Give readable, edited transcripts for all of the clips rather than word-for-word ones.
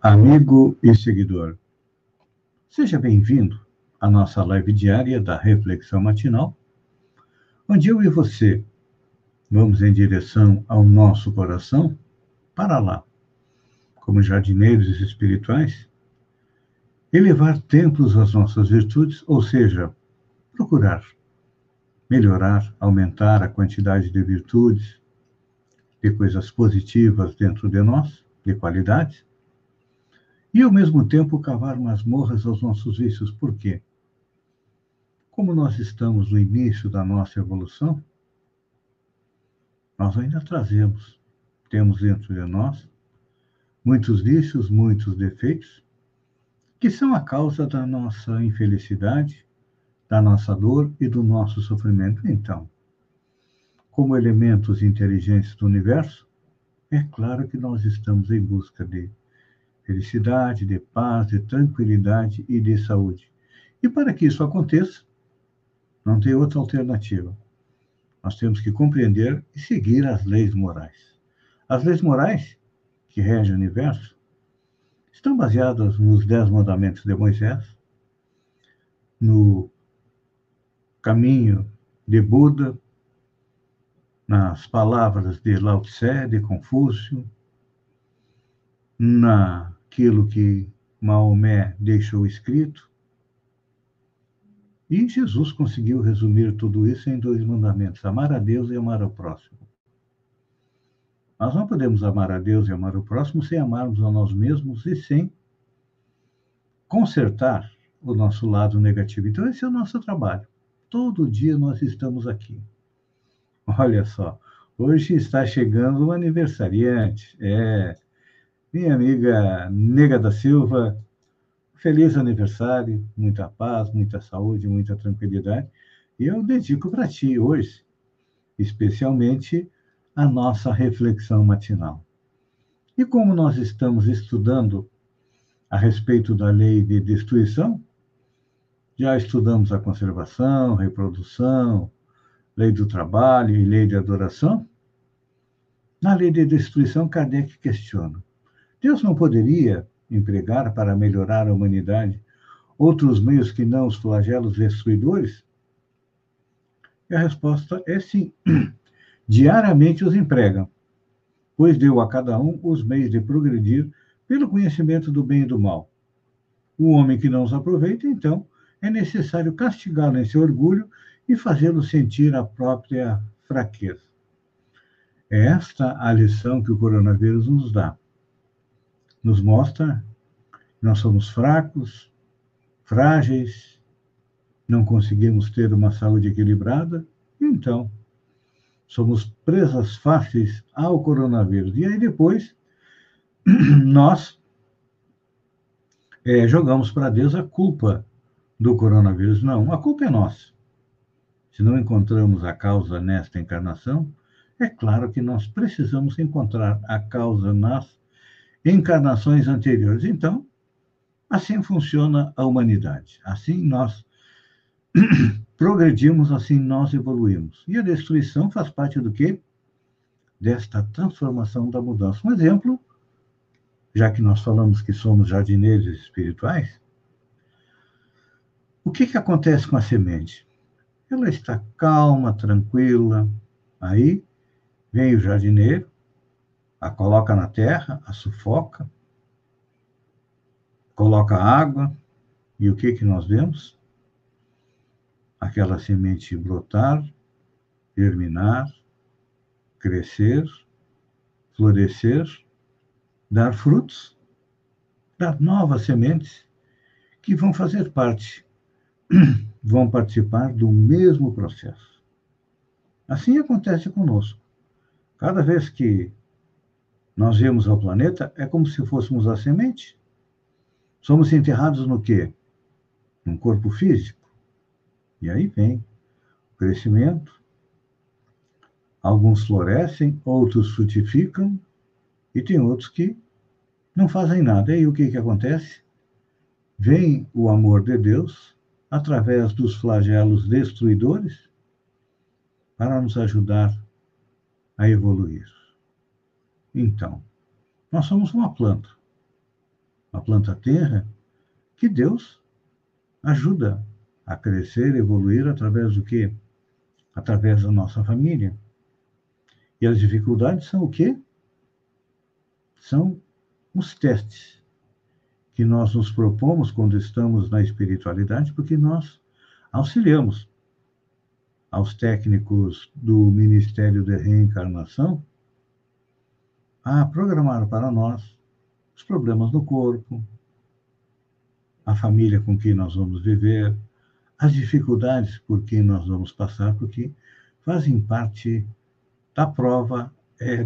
Amigo e seguidor, seja bem-vindo à nossa live diária da Reflexão Matinal, onde eu e você vamos em direção ao nosso coração para lá, como jardineiros espirituais, elevar templos às nossas virtudes, ou seja, procurar melhorar, aumentar a quantidade de virtudes, de coisas positivas dentro de nós, de qualidades, e, ao mesmo tempo, cavar masmorras aos nossos vícios. Por quê? Como nós estamos no início da nossa evolução, nós ainda temos dentro de nós muitos vícios, muitos defeitos, que são a causa da nossa infelicidade, da nossa dor e do nosso sofrimento. Então, como elementos inteligentes do universo, é claro que nós estamos em busca de felicidade, de paz, de tranquilidade e de saúde. E para que isso aconteça, não tem outra alternativa. Nós temos que compreender e seguir as leis morais. As leis morais que regem o universo estão baseadas nos 10 mandamentos de Moisés, no caminho de Buda, nas palavras de Lao Tse, de Confúcio, naquilo que Maomé deixou escrito. E Jesus conseguiu resumir tudo isso em 2 mandamentos: amar a Deus e amar ao próximo. Nós não podemos amar a Deus e amar ao próximo sem amarmos a nós mesmos e sem consertar o nosso lado negativo. Então, esse é o nosso trabalho. Todo dia nós estamos aqui. Olha só, hoje está chegando o aniversariante. Minha amiga Nega da Silva, feliz aniversário, muita paz, muita saúde, muita tranquilidade. E eu dedico para ti hoje, especialmente, a nossa reflexão matinal. E como nós estamos estudando a respeito da lei de destruição, já estudamos a conservação, reprodução, lei do trabalho e lei de adoração. Na lei de destruição, Kardec questiona: Deus não poderia empregar para melhorar a humanidade outros meios que não os flagelos destruidores? E a resposta é sim. Diariamente os empregam, pois deu a cada um os meios de progredir pelo conhecimento do bem e do mal. O homem que não os aproveita, então, é necessário castigá-lo em seu orgulho e fazê-lo sentir a própria fraqueza. É esta a lição que o coronavírus nos dá. Nos mostra que nós somos fracos, frágeis, não conseguimos ter uma saúde equilibrada, então somos presas fáceis ao coronavírus. E aí depois nós jogamos para Deus a culpa do coronavírus. Não, a culpa é nossa. Se não encontramos a causa nesta encarnação, é claro que nós precisamos encontrar a causa nas encarnações anteriores. Então, assim funciona a humanidade. Assim nós progredimos, assim nós evoluímos. E a destruição faz parte do quê? Desta transformação, da mudança. Um exemplo, já que nós falamos que somos jardineiros espirituais, o que acontece com a semente? Ela está calma, tranquila. Aí vem o jardineiro, a coloca na terra, a sufoca, coloca água, e o que nós vemos? Aquela semente brotar, germinar, crescer, florescer, dar frutos, dar novas sementes que vão fazer parte, vão participar do mesmo processo. Assim acontece conosco. Cada vez que nós vemos ao planeta, é como se fôssemos a semente. Somos enterrados no quê? Num corpo físico. E aí vem o crescimento. Alguns florescem, outros frutificam, e tem outros que não fazem nada. E aí o que acontece? Vem o amor de Deus, através dos flagelos destruidores, para nos ajudar a evoluir. Então, nós somos uma planta. a planta Terra, que Deus ajuda a crescer, evoluir através do quê? Através da nossa família. E as dificuldades são o quê? São os testes que nós nos propomos quando estamos na espiritualidade, porque nós auxiliamos aos técnicos do Ministério da Reencarnação a programar para nós os problemas no corpo, a família com quem nós vamos viver, as dificuldades por que nós vamos passar, porque fazem parte da prova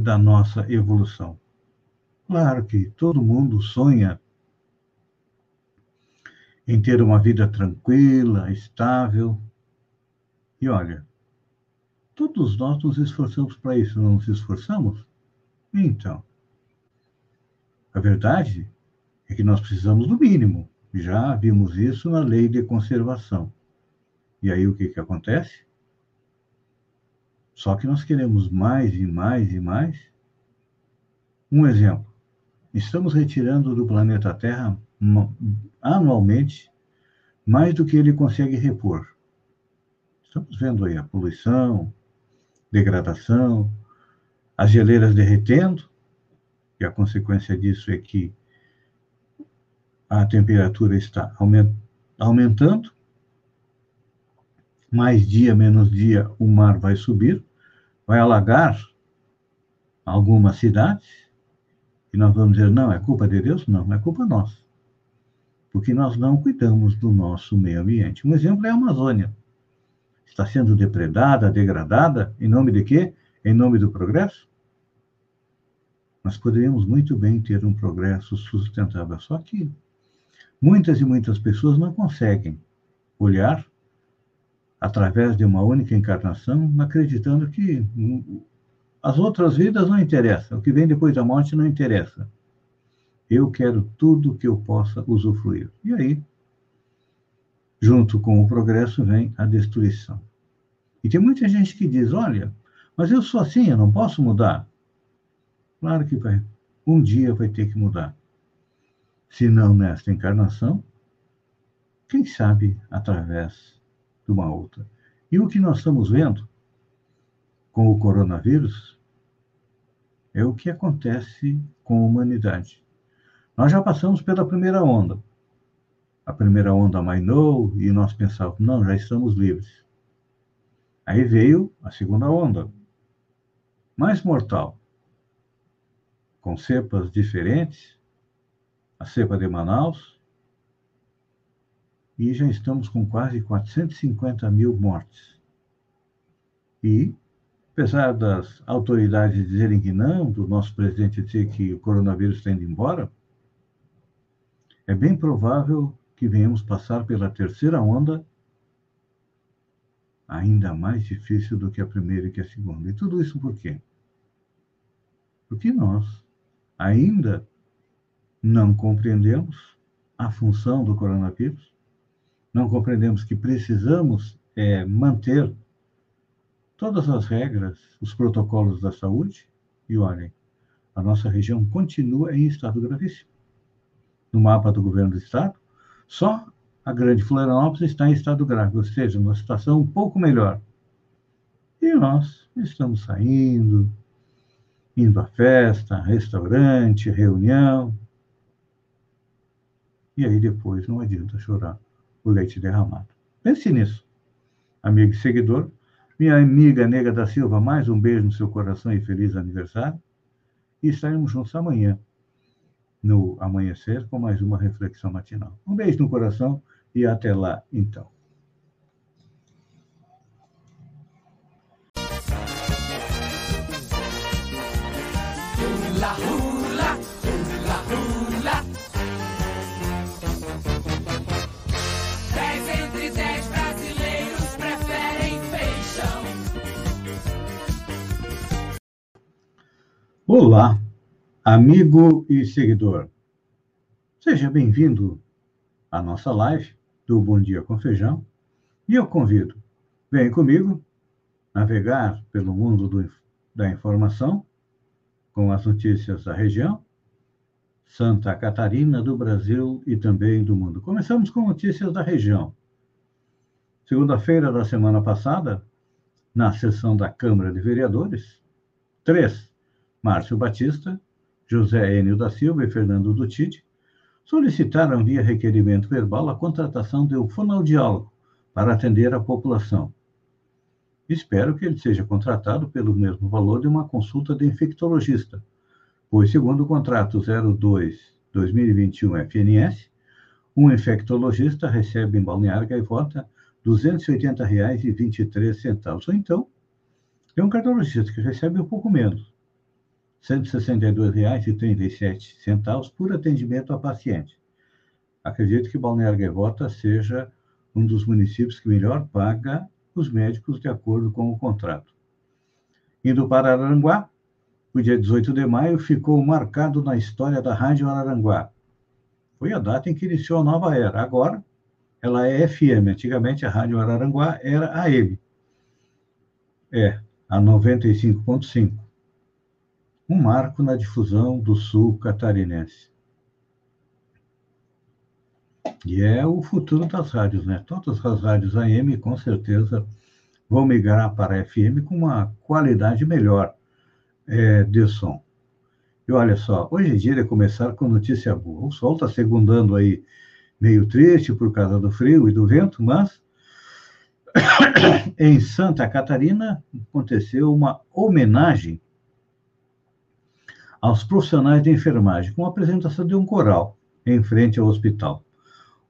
da nossa evolução. Claro que todo mundo sonha em ter uma vida tranquila, estável. E olha, todos nós nos esforçamos para isso, não nos esforçamos? Então, a verdade é que nós precisamos do mínimo. Já vimos isso na lei de conservação. E aí o que, que acontece? Só que nós queremos mais e mais e mais. Um exemplo. Estamos retirando do planeta Terra, anualmente, mais do que ele consegue repor. Estamos vendo aí a poluição, degradação, as geleiras derretendo, e a consequência disso é que a temperatura está aumentando, mais dia, menos dia, o mar vai subir, vai alagar algumas cidades, e nós vamos dizer, não, é culpa de Deus? Não, é culpa nossa. Porque nós não cuidamos do nosso meio ambiente. Um exemplo é a Amazônia. Está sendo depredada, degradada, em nome de quê? Em nome do progresso? Nós poderíamos muito bem ter um progresso sustentável, só que muitas e muitas pessoas não conseguem olhar através de uma única encarnação, acreditando que as outras vidas não interessam, o que vem depois da morte não interessa. Eu quero tudo que eu possa usufruir. E aí, junto com o progresso, vem a destruição. E tem muita gente que diz, olha, mas eu sou assim, eu não posso mudar. Claro que vai. Um dia vai ter que mudar. Se não nesta encarnação, quem sabe através de uma outra. E o que nós estamos vendo com o coronavírus é o que acontece com a humanidade. Nós já passamos pela primeira onda. A primeira onda amainou e nós pensávamos, não, já estamos livres. Aí veio a segunda onda, mais mortal, com cepas diferentes, a cepa de Manaus, e já estamos com quase 450 mil mortes. E, apesar das autoridades dizerem que não, do nosso presidente dizer que o coronavírus está indo embora, é bem provável que venhamos passar pela terceira onda, ainda mais difícil do que a primeira e que a segunda. E tudo isso por quê? Porque nós ainda não compreendemos a função do coronavírus, não compreendemos que precisamos manter todas as regras, os protocolos da saúde, e olhem, a nossa região continua em estado gravíssimo. No mapa do governo do estado, só a grande Florianópolis está em estado grave, ou seja, uma situação um pouco melhor. E nós estamos saindo, indo à festa, restaurante, reunião, e aí depois não adianta chorar o leite derramado. Pense nisso, amigo e seguidor. Minha amiga Nega da Silva, mais um beijo no seu coração e feliz aniversário. E estaremos juntos amanhã, no amanhecer, com mais uma reflexão matinal. Um beijo no coração e até lá, então. Olá, amigo e seguidor. Seja bem-vindo à nossa live do Bom Dia com Feijão. E eu convido, vem comigo navegar pelo mundo da informação com as notícias da região Santa Catarina, do Brasil e também do mundo. Começamos com notícias da região. Segunda-feira da semana passada, na sessão da Câmara de Vereadores, 3, Márcio Batista, José Enio da Silva e Fernando Dutide solicitaram via requerimento verbal a contratação de um fonoaudiólogo para atender a população. Espero que ele seja contratado pelo mesmo valor de uma consulta de infectologista, pois, segundo o contrato 02-2021 FNS, um infectologista recebe em Balneário Gaivota R$ 280,23, ou então, tem um cardiologista que recebe um pouco menos, R$ 162,37 por atendimento a paciente. Acredito que Balneário Gaivota seja um dos municípios que melhor paga os médicos de acordo com o contrato. Indo para Araranguá, o dia 18 de maio ficou marcado na história da Rádio Araranguá. Foi a data em que iniciou a nova era. Agora, ela é FM. Antigamente, a Rádio Araranguá era AM. É, a 95.5. Um marco na difusão do sul catarinense. E é o futuro das rádios, né? Todas as rádios AM, com certeza, vão migrar para FM com uma qualidade melhor de som. E olha só, hoje em dia é começar com notícia boa. O sol está segundando aí, meio triste por causa do frio e do vento, mas em Santa Catarina aconteceu uma homenagem aos profissionais de enfermagem, com a apresentação de um coral em frente ao hospital.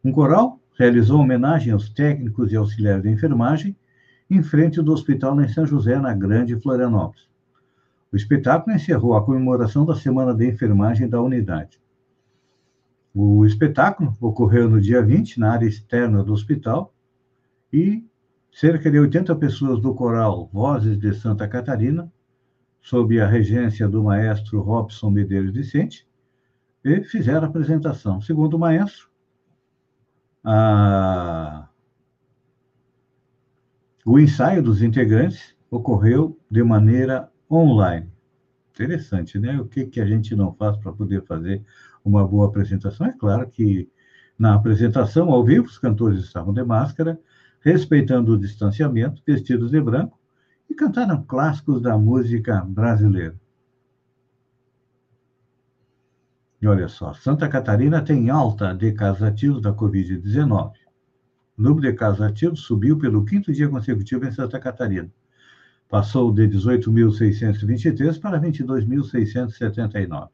Um coral realizou homenagem aos técnicos e auxiliares de enfermagem em frente do hospital em São José, na Grande Florianópolis. O espetáculo encerrou a comemoração da Semana de Enfermagem da unidade. O espetáculo ocorreu no dia 20, na área externa do hospital, e cerca de 80 pessoas do coral Vozes de Santa Catarina, sob a regência do maestro Robson Medeiros Vicente, e fizeram a apresentação. Segundo o maestro, o ensaio dos integrantes ocorreu de maneira online. Interessante, né? O que a gente não faz para poder fazer uma boa apresentação? É claro que na apresentação ao vivo, os cantores estavam de máscara, respeitando o distanciamento, vestidos de branco, e cantaram clássicos da música brasileira. E olha só, Santa Catarina tem alta de casos ativos da Covid-19. O número de casos ativos subiu pelo 5º dia consecutivo em Santa Catarina. Passou de 18.623 para 22.679.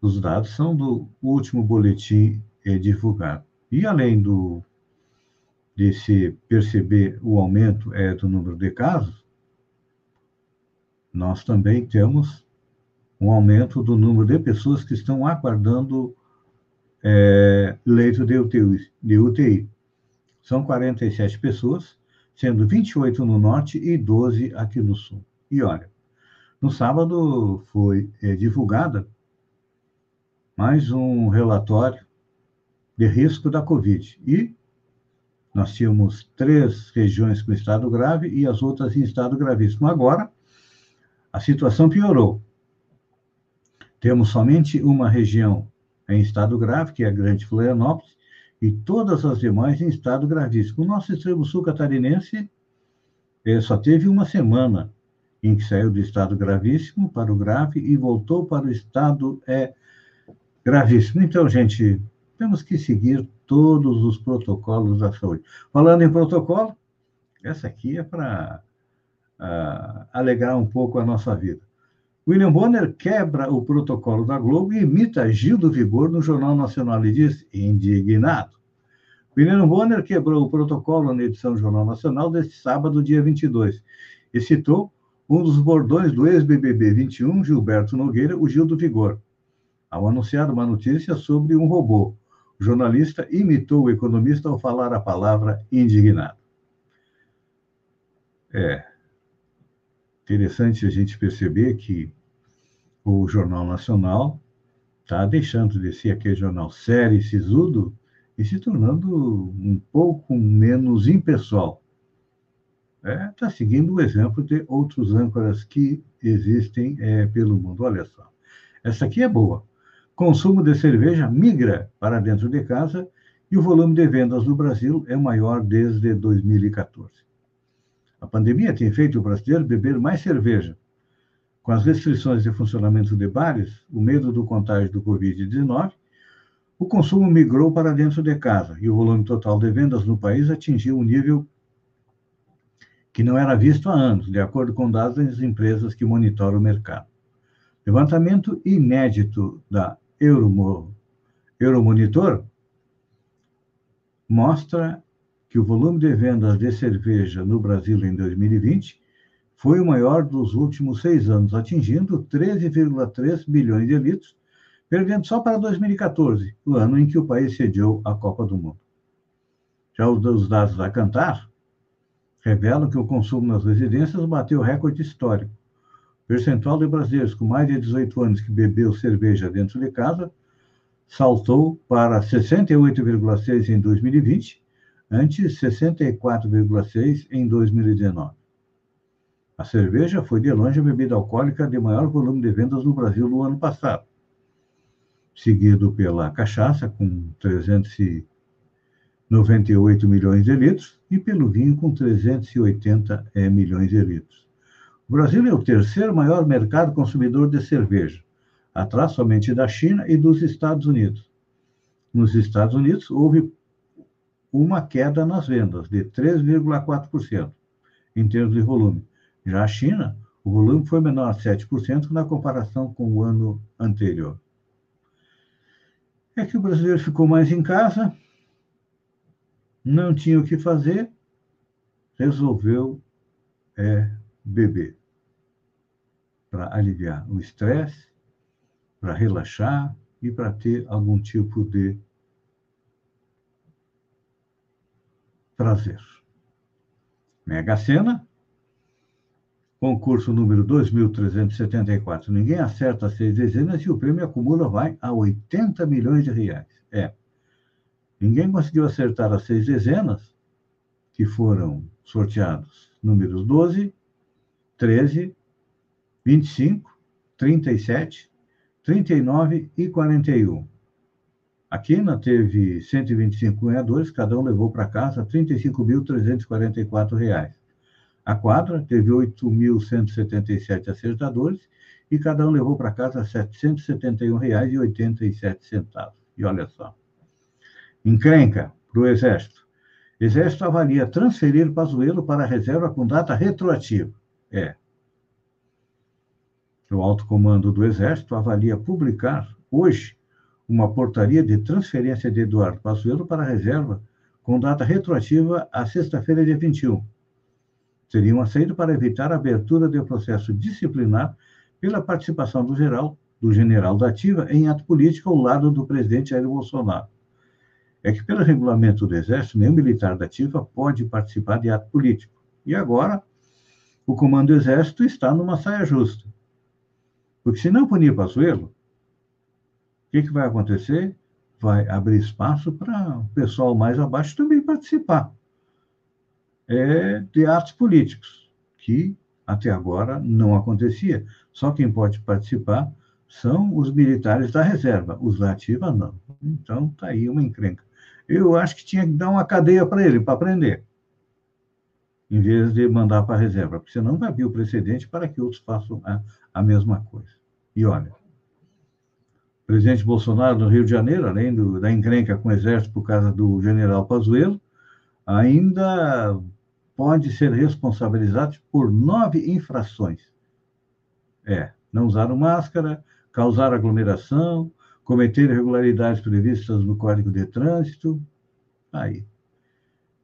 Os dados são do último boletim divulgado. E além de se perceber o aumento do número de casos, nós também temos um aumento do número de pessoas que estão aguardando leito de UTI. São 47 pessoas, sendo 28 no norte e 12 aqui no sul. E olha, no sábado foi divulgada mais um relatório de risco da Covid. E nós tínhamos 3 regiões com estado grave e as outras em estado gravíssimo. Agora, a situação piorou. Temos somente uma região em estado grave, que é a Grande Florianópolis, e todas as demais em estado gravíssimo. O nosso extremo sul catarinense só teve uma semana em que saiu do estado gravíssimo para o grave e voltou para o estado gravíssimo. Então, gente, temos que seguir todos os protocolos da saúde. Falando em protocolo, essa aqui é para alegrar um pouco a nossa vida. William Bonner quebra o protocolo da Globo e imita Gil do Vigor no Jornal Nacional e diz indignado. William Bonner quebrou o protocolo na edição do Jornal Nacional deste sábado, dia 22, e citou um dos bordões do ex-BBB 21, Gilberto Nogueira, o Gil do Vigor, ao anunciar uma notícia sobre um robô. O jornalista imitou o economista ao falar a palavra indignado. Interessante a gente perceber que o Jornal Nacional está deixando de ser aquele jornal sério e sisudo e se tornando um pouco menos impessoal. Está seguindo o exemplo de outros âncoras que existem pelo mundo. Olha só. Essa aqui é boa. Consumo de cerveja migra para dentro de casa e o volume de vendas no Brasil é maior desde 2014. A pandemia tem feito o brasileiro beber mais cerveja. Com as restrições de funcionamento de bares, o medo do contágio do Covid-19, o consumo migrou para dentro de casa e o volume total de vendas no país atingiu um nível que não era visto há anos, de acordo com dados das empresas que monitoram o mercado. Levantamento inédito da Euromonitor mostra que o volume de vendas de cerveja no Brasil em 2020 foi o maior dos últimos 6 anos, atingindo 13,3 bilhões de litros, perdendo só para 2014, o ano em que o país sediou a Copa do Mundo. Já os dados da Cantar revelam que o consumo nas residências bateu recorde histórico. O percentual de brasileiros com mais de 18 anos que bebeu cerveja dentro de casa saltou para 68,6% em 2020, antes 64,6% em 2019. A cerveja foi de longe a bebida alcoólica de maior volume de vendas no Brasil no ano passado, seguido pela cachaça, com 398 milhões de litros, e pelo vinho, com 380 milhões de litros. O Brasil é o terceiro maior mercado consumidor de cerveja, atrás somente da China e dos Estados Unidos. Nos Estados Unidos, houve uma queda nas vendas de 3,4% em termos de volume. Já a China, o volume foi menor 7% na comparação com o ano anterior. É que o brasileiro ficou mais em casa, não tinha o que fazer, resolveu beber para aliviar o estresse, para relaxar e para ter algum tipo de prazer. Mega Sena, concurso número 2.374. Ninguém acerta 6 dezenas e o prêmio acumula vai a 80 milhões de reais. Ninguém conseguiu acertar as 6 dezenas, que foram sorteados números 12, 13, 25, 37, 39 e 41. A Quina teve 125 ganhadores, cada um levou para casa R$ 35.344. A Quadra teve 8.177 acertadores e cada um levou para casa R$ 771,87. E olha só. Encrenca para o Exército. Exército avalia transferir Pazuello para a reserva com data retroativa. O alto comando do Exército avalia publicar hoje uma portaria de transferência de Eduardo Pazuello para a reserva com data retroativa à sexta-feira, dia 21. Seriam aceitos para evitar a abertura de processo disciplinar pela participação do general da ativa em ato político ao lado do presidente Jair Bolsonaro. É que, pelo regulamento do Exército, nenhum militar da ativa pode participar de ato político. E agora, o comando do Exército está numa saia justa. Porque se não punir Pazuello, o que vai acontecer? Vai abrir espaço para o pessoal mais abaixo também participar de atos políticos, que até agora não acontecia. Só quem pode participar são os militares da reserva, os da ativa não. Então, está aí uma encrenca. Eu acho que tinha que dar uma cadeia para ele, para prender, em vez de mandar para a reserva, porque senão vai abrir o precedente para que outros façam a mesma coisa. E olha, o presidente Bolsonaro, no Rio de Janeiro, além da encrenca com o Exército por causa do general Pazuello, ainda pode ser responsabilizado por 9 infrações. Não usaram máscara, causaram aglomeração, cometeram irregularidades previstas no Código de Trânsito. Aí,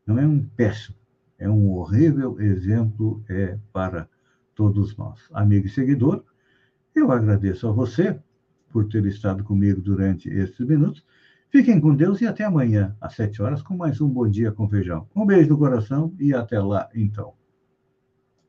não é um péssimo, é um horrível exemplo para todos nós. Amigo e seguidor, eu agradeço a você por ter estado comigo durante esses minutos. Fiquem com Deus e até amanhã, às 7 horas, com mais um Bom Dia com Feijão. Um beijo no coração e até lá, então.